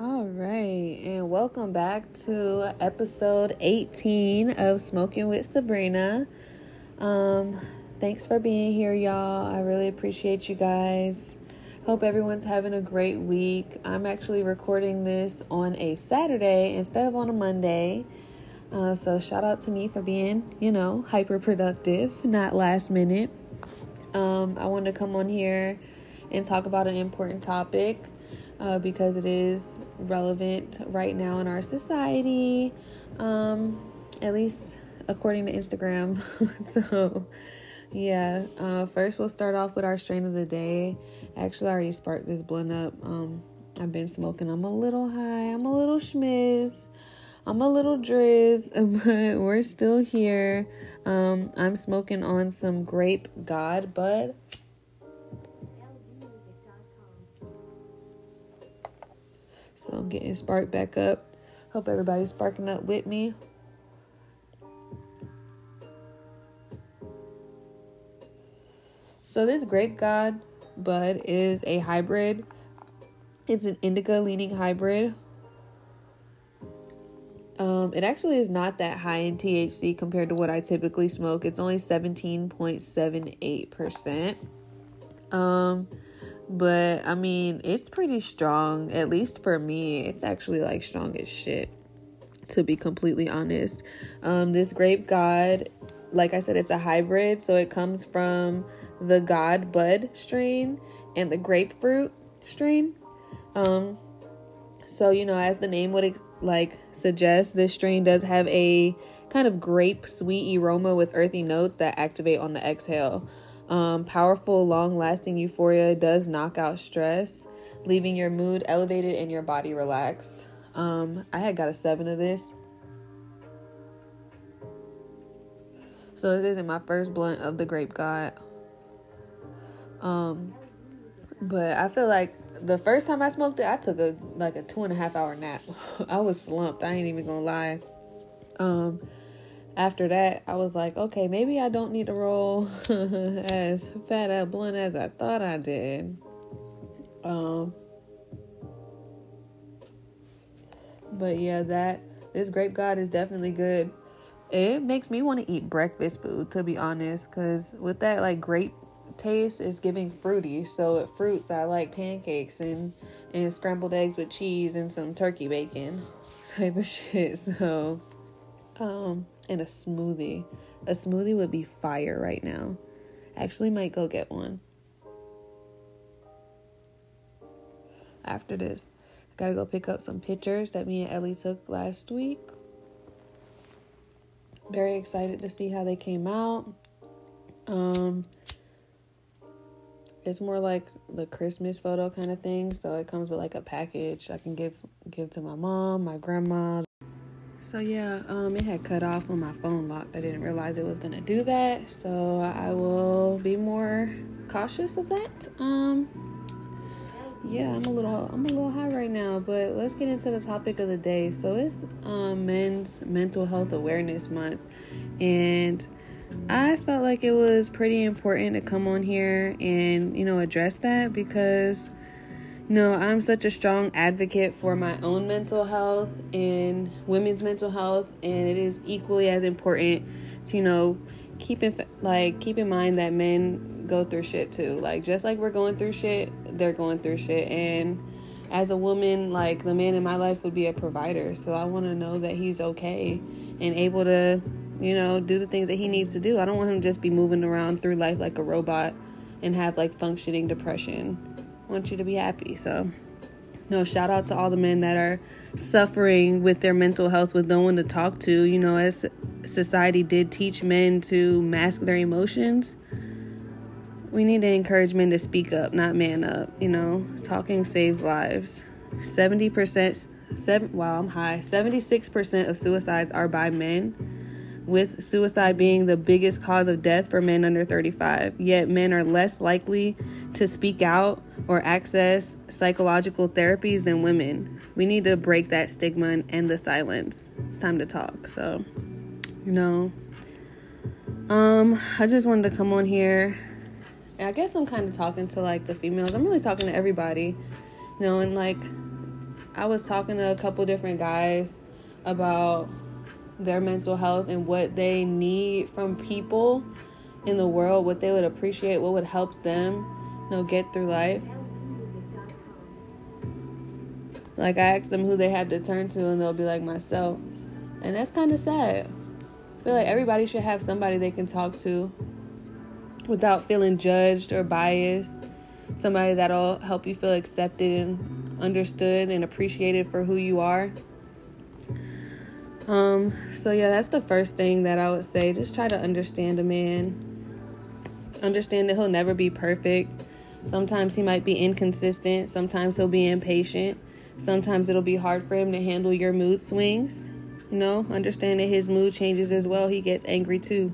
All right, and welcome back to episode 18 of Smoking with Sabrina. Thanks for being here, y'all. I really appreciate you guys. Hope everyone's having a great week. I'm actually recording this on a Saturday instead of on a Monday. So shout out to me for being, hyper productive, not last minute. I wanted to come on here and talk about an important topic. Because it is relevant right now in our society, at least according to Instagram. So, yeah. First, we'll start off with our strain of the day. Actually, I already sparked this blunt up. I've been smoking. I'm a little high. I'm a little schmizz. I'm a little drizz, but we're still here. I'm smoking on some Grape God Bud. So I'm getting sparked back up. Hope everybody's sparking up with me. So this Grape God Bud is a hybrid. It's an indica leaning hybrid. It actually is not that high in THC compared to what I typically smoke. It's only 17.78%. But, I mean, it's pretty strong, at least for me. It's actually, strong as shit, to be completely honest. This Grape God, like I said, it's a hybrid. So, it comes from the God Bud strain and the Grapefruit strain. So, as the name would, suggest, this strain does have a kind of grape sweet aroma with earthy notes that activate on the exhale. Powerful, long-lasting euphoria does knock out stress, leaving your mood elevated and your body relaxed. I had got a 7 of this. So this isn't my first blunt of the Grape God. But I feel like the first time I smoked it, I took a 2.5 hour nap. I was slumped. I ain't even gonna lie. After that, I was like, okay, maybe I don't need to roll as fat a blunt as I thought I did. But yeah, this Grape God is definitely good. It makes me want to eat breakfast food, to be honest, because with that grape taste, it's giving fruity. So at fruits, I like pancakes and scrambled eggs with cheese and some turkey bacon type of shit. So, and a smoothie would be fire right now. Actually might go get one after this. I gotta go pick up some pictures that me and Ellie took last week. Very excited to see how they came out. It's more like the Christmas photo kind of thing, so it comes with a package I can give to my mom, my grandma. So yeah, it had cut off when my phone locked. I didn't realize it was gonna do that, so I will be more cautious of that. Yeah, I'm a little high right now, but let's get into the topic of the day. So it's Men's Mental Health Awareness Month, and I felt like it was pretty important to come on here and address that because I'm such a strong advocate for my own mental health and women's mental health, and it is equally as important to, keep in mind that men go through shit too. Just like we're going through shit, they're going through shit. And as a woman, the man in my life would be a provider. So I want to know that he's okay and able to, do the things that he needs to do. I don't want him to just be moving around through life like a robot and have functioning depression. Want you to be happy. So shout out to all the men that are suffering with their mental health with no one to talk to. As society did teach men to mask their emotions, we need to encourage men to speak up, not man up. Talking saves lives. 76% of suicides are by men, with suicide being the biggest cause of death for men under 35. Yet men are less likely to speak out or access psychological therapies than women. We need to break that stigma and end the silence. It's time to talk. So, I just wanted to come on here. I guess I'm kind of talking to the females. I'm really talking to everybody, and I was talking to a couple different guys about their mental health and what they need from people in the world, what they would appreciate, what would help them, you know, get through life. Like, I asked them who they have to turn to, and they'll be like, myself. And that's kind of sad. I feel like everybody should have somebody they can talk to without feeling judged or biased. Somebody that'll help you feel accepted and understood and appreciated for who you are. So yeah, that's the first thing that I would say. Just try to understand a man. Understand that he'll never be perfect. Sometimes he might be inconsistent. Sometimes he'll be impatient. Sometimes it'll be hard for him to handle your mood swings. You know, understand that his mood changes as well. He gets angry too.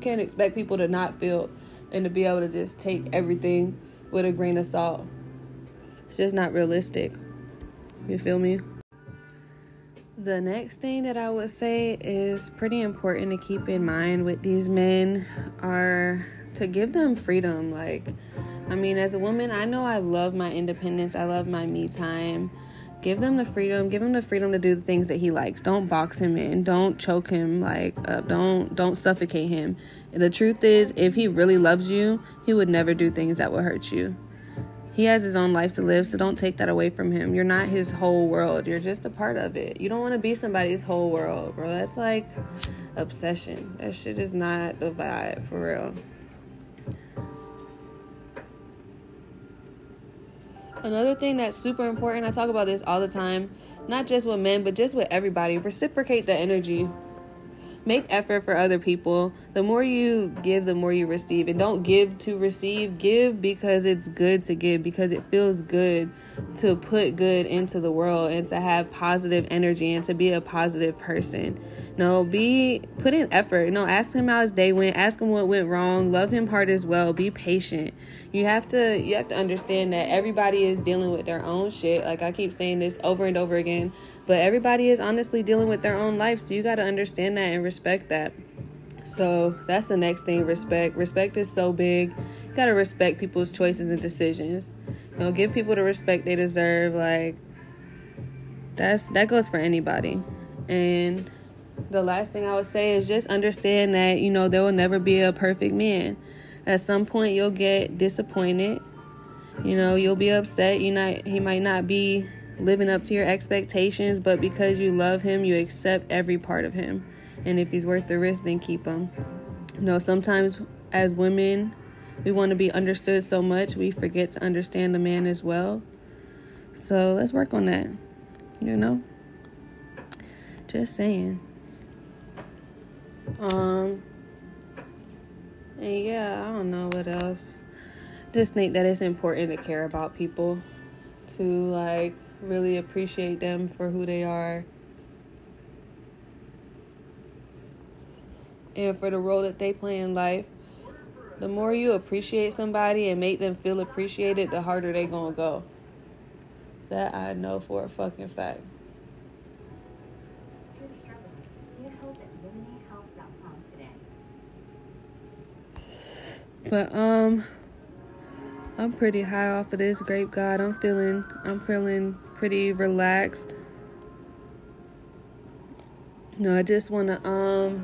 Can't expect people to not feel and to be able to just take everything with a grain of salt. It's just not realistic. You feel me? The next thing that I would say is pretty important to keep in mind with these men are to give them freedom. Like, I mean, as a woman, I know I love my independence. I love my me time. Give them the freedom. Give him the freedom to do the things that he likes. Don't box him in. Don't choke him. Like, don't suffocate him. The truth is, if he really loves you, he would never do things that would hurt you. He has his own life to live, so don't take that away from him. You're not his whole world. You're just a part of it. You don't want to be somebody's whole world, bro. That's like obsession. That shit is not the vibe, for real. Another thing that's super important, I talk about this all the time, not just with men, but just with everybody. Reciprocate the energy. Make effort for other people. The more you give, the more you receive. And don't give to receive. Give because it's good to give, because it feels good to put good into the world and to have positive energy and to be a positive person. No, put in effort. No, ask him how his day went. Ask him what went wrong. Love him hard as well. Be patient. You have to understand that everybody is dealing with their own shit. Like, I keep saying this over and over again, but everybody is honestly dealing with their own life. So you got to understand that and respect that. So that's the next thing. Respect. Respect is so big. You got to respect people's choices and decisions. You know, give people the respect they deserve. Like, that goes for anybody. And the last thing I would say is just understand that, you know, there will never be a perfect man. At some point, you'll get disappointed. You know, you'll be upset. He might not be living up to your expectations, but because you love him, you accept every part of him. And if he's worth the risk, then keep him. You know, sometimes as women, we want to be understood so much, we forget to understand the man as well. So let's work on that, you know? Just saying. And yeah, I don't know what else. Just think that it's important to care about people, to like really appreciate them for who they are and for the role that they play in life. The more you appreciate somebody and make them feel appreciated, the harder they gonna go. That I know for a fucking fact. But I'm pretty high off of this Grape God. I'm feeling pretty relaxed. No, I just want to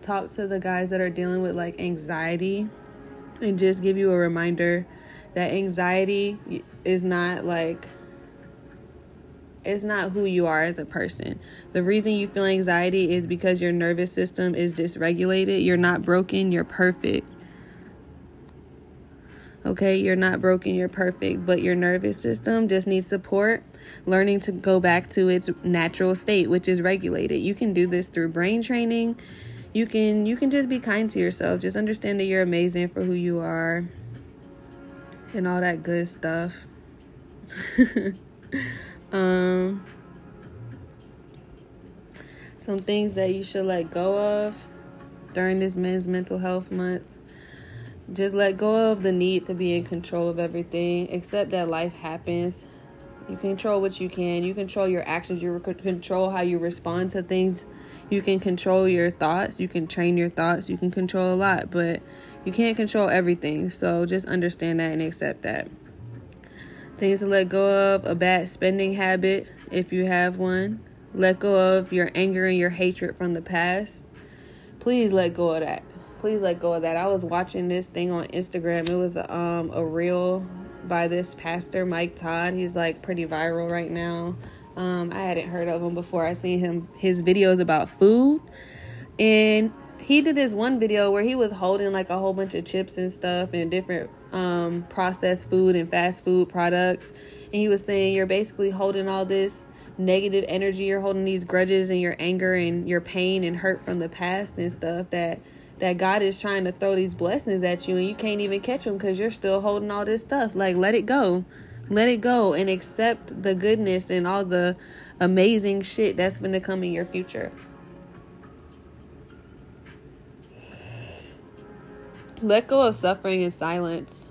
talk to the guys that are dealing with like anxiety and just give you a reminder that anxiety is not like, it's not who you are as a person. The reason you feel anxiety is because your nervous system is dysregulated. You're not broken. You're perfect. Okay? You're not broken. You're perfect. But your nervous system just needs support, learning to go back to its natural state, which is regulated. You can do this through brain training. You can just be kind to yourself. Just understand that you're amazing for who you are and all that good stuff. Some things that you should let go of during this Men's Mental Health Month. Just let go of the need to be in control of everything. Accept that life happens. You control what you can. You control your actions. You control how you respond to things. You can control your thoughts. You can train your thoughts. You can control a lot, but You can't control everything, so just understand that and accept that. Things to let go of: a bad spending habit, if you have one. Let go of your anger and your hatred from the past. Please let go of that. Please let go of that. I was watching this thing on Instagram. It was a reel by this pastor, Mike Todd. He's like pretty viral right now. I hadn't heard of him before. I seen his videos about food, and he did this one video where he was holding like a whole bunch of chips and stuff and different processed food and fast food products. And he was saying, you're basically holding all this negative energy. You're holding these grudges and your anger and your pain and hurt from the past and stuff that God is trying to throw these blessings at you, and you can't even catch them because you're still holding all this stuff. Like, let it go. Let it go and accept the goodness and all the amazing shit that's going to come in your future. Let go of suffering and silence.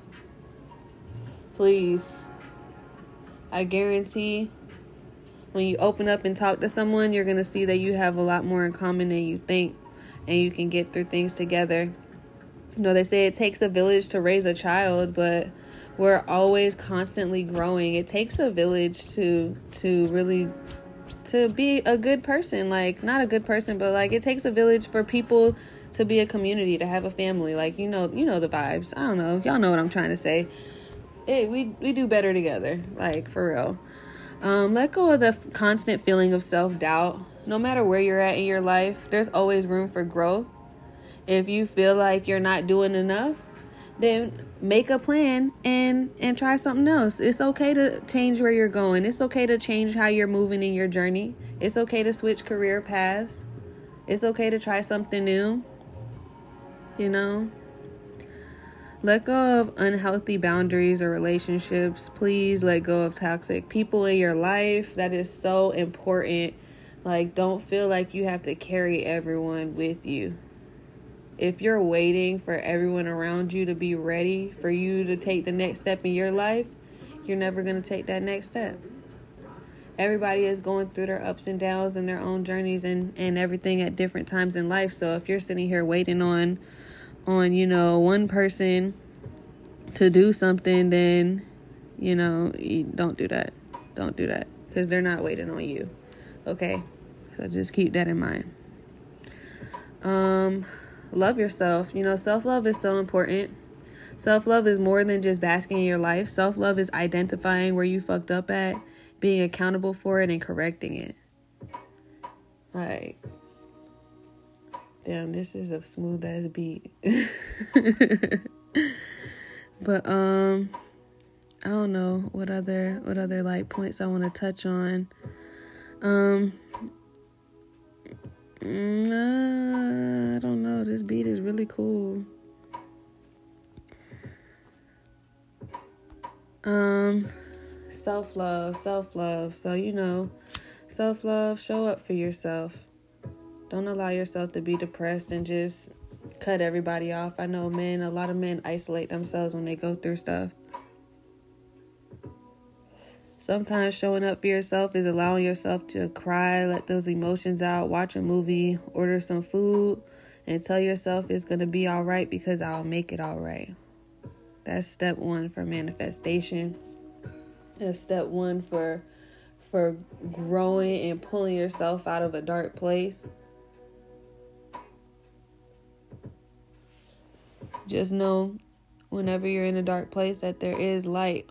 Please. I guarantee when you open up and talk to someone, you're going to see that you have a lot more in common than you think, and you can get through things together. You know, they say it takes a village to raise a child, but we're always constantly growing. It takes a village to really be a good person. Like, not a good person, but like, it takes a village for people to be a community, to have a family. Like, you know the vibes. I don't know. Y'all know what I'm trying to say. Hey, we do better together. Like, for real. Let go of the constant feeling of self-doubt. No matter where you're at in your life, there's always room for growth. If you feel like you're not doing enough, then make a plan and try something else. It's okay to change where you're going. It's okay to change how you're moving in your journey. It's okay to switch career paths. It's okay to try something new. You know, let go of unhealthy boundaries or relationships. Please let go of toxic people in your life. That is so important. Like, don't feel like you have to carry everyone with you. If you're waiting for everyone around you to be ready for you to take the next step in your life, you're never going to take that next step. Everybody is going through their ups and downs and their own journeys and everything at different times in life. So if you're sitting here waiting on, you know, one person to do something, then, you know, don't do that. Don't do that, because they're not waiting on you. Okay? So just keep that in mind. Love yourself. You know, self-love is so important. Self-love is more than just basking in your life. Self-love is identifying where you fucked up at, being accountable for it, and correcting it. Like, damn, this is a smooth ass beat. But I don't know what other like points I want to touch on. I don't know. This beat is really cool. Self-love. So, you know, self-love, show up for yourself. Don't allow yourself to be depressed and just cut everybody off. I know a lot of men isolate themselves when they go through stuff. Sometimes showing up for yourself is allowing yourself to cry, let those emotions out, watch a movie, order some food, and tell yourself it's going to be all right because I'll make it all right. That's step one for manifestation. That's step one for growing and pulling yourself out of a dark place. Just know whenever you're in a dark place that there is light.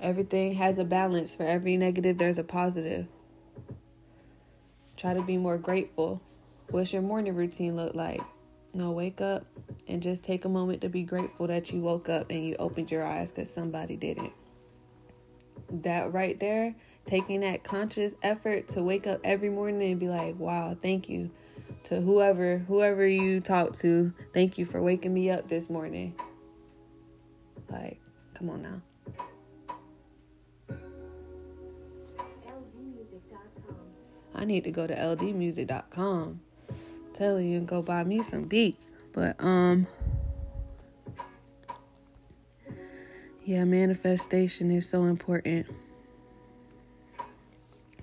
Everything has a balance. For every negative, there's a positive. Try to be more grateful. What's your morning routine look like? No, wake up and just take a moment to be grateful that you woke up and you opened your eyes because somebody didn't. That right there, taking that conscious effort to wake up every morning and be like, wow, thank you to whoever you talk to. Thank you for waking me up this morning. Like, come on now. I need to go to ldmusic.com. Tell you and go buy me some beats. But yeah, manifestation is so important.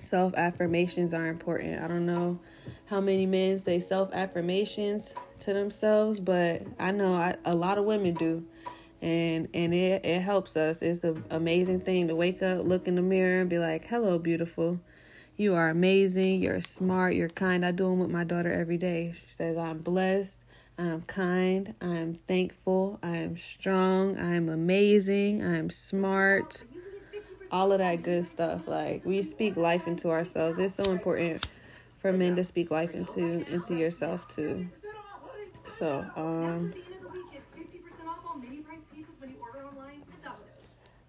self-affirmations are important. I don't know how many men say self-affirmations to themselves, but I know a lot of women do. And it helps us. It's an amazing thing to wake up, look in the mirror, and be like, hello, beautiful. You are amazing. You're smart. You're kind. I do them with my daughter every day. She says, I'm blessed. I'm kind. I'm thankful. I'm strong. I'm amazing. I'm smart. All of that good stuff. Like, we speak life into ourselves. It's so important for men to speak life into yourself, too. So,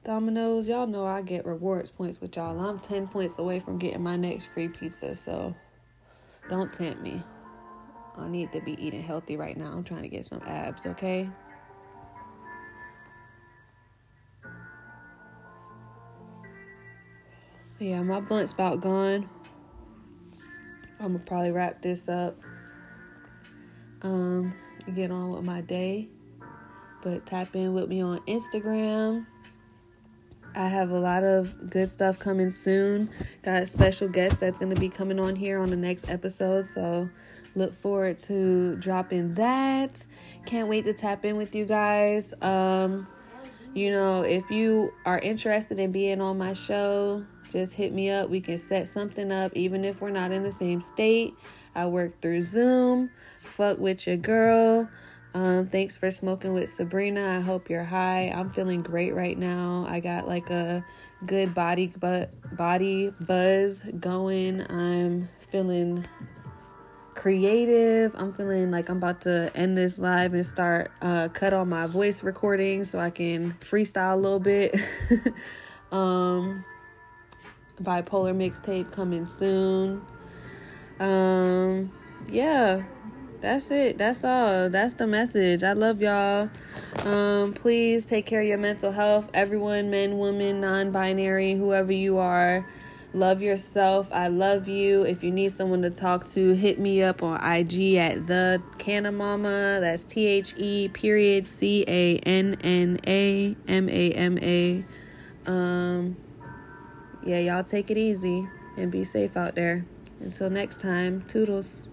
Domino's, y'all know I get rewards points with y'all. I'm 10 points away from getting my next free pizza, so don't tempt me. I need to be eating healthy right now. I'm trying to get some abs, okay? Yeah, my blunt's about gone. I'm gonna probably wrap this up. Get on with my day. But tap in with me on Instagram. I have a lot of good stuff coming soon. Got a special guest that's going to be coming on here on the next episode. So look forward to dropping that. Can't wait to tap in with you guys. You know, if you are interested in being on my show, just hit me up. We can set something up, even if we're not in the same state. I work through Zoom. Fuck with your girl. Thanks for smoking with Sabrina. I hope you're high. I'm feeling great right now. I got like a good body buzz going. I'm feeling creative. I'm feeling like I'm about to end this live and start cut on my voice recording so I can freestyle a little bit. Bipolar mixtape coming soon. Yeah. That's it. That's all. That's the message. I love y'all. Please take care of your mental health. Everyone, men, women, non-binary, whoever you are, love yourself. I love you. If you need someone to talk to, hit me up on IG at the Canamama. That's TheCanamama. Yeah, y'all take it easy and be safe out there. Until next time, toodles.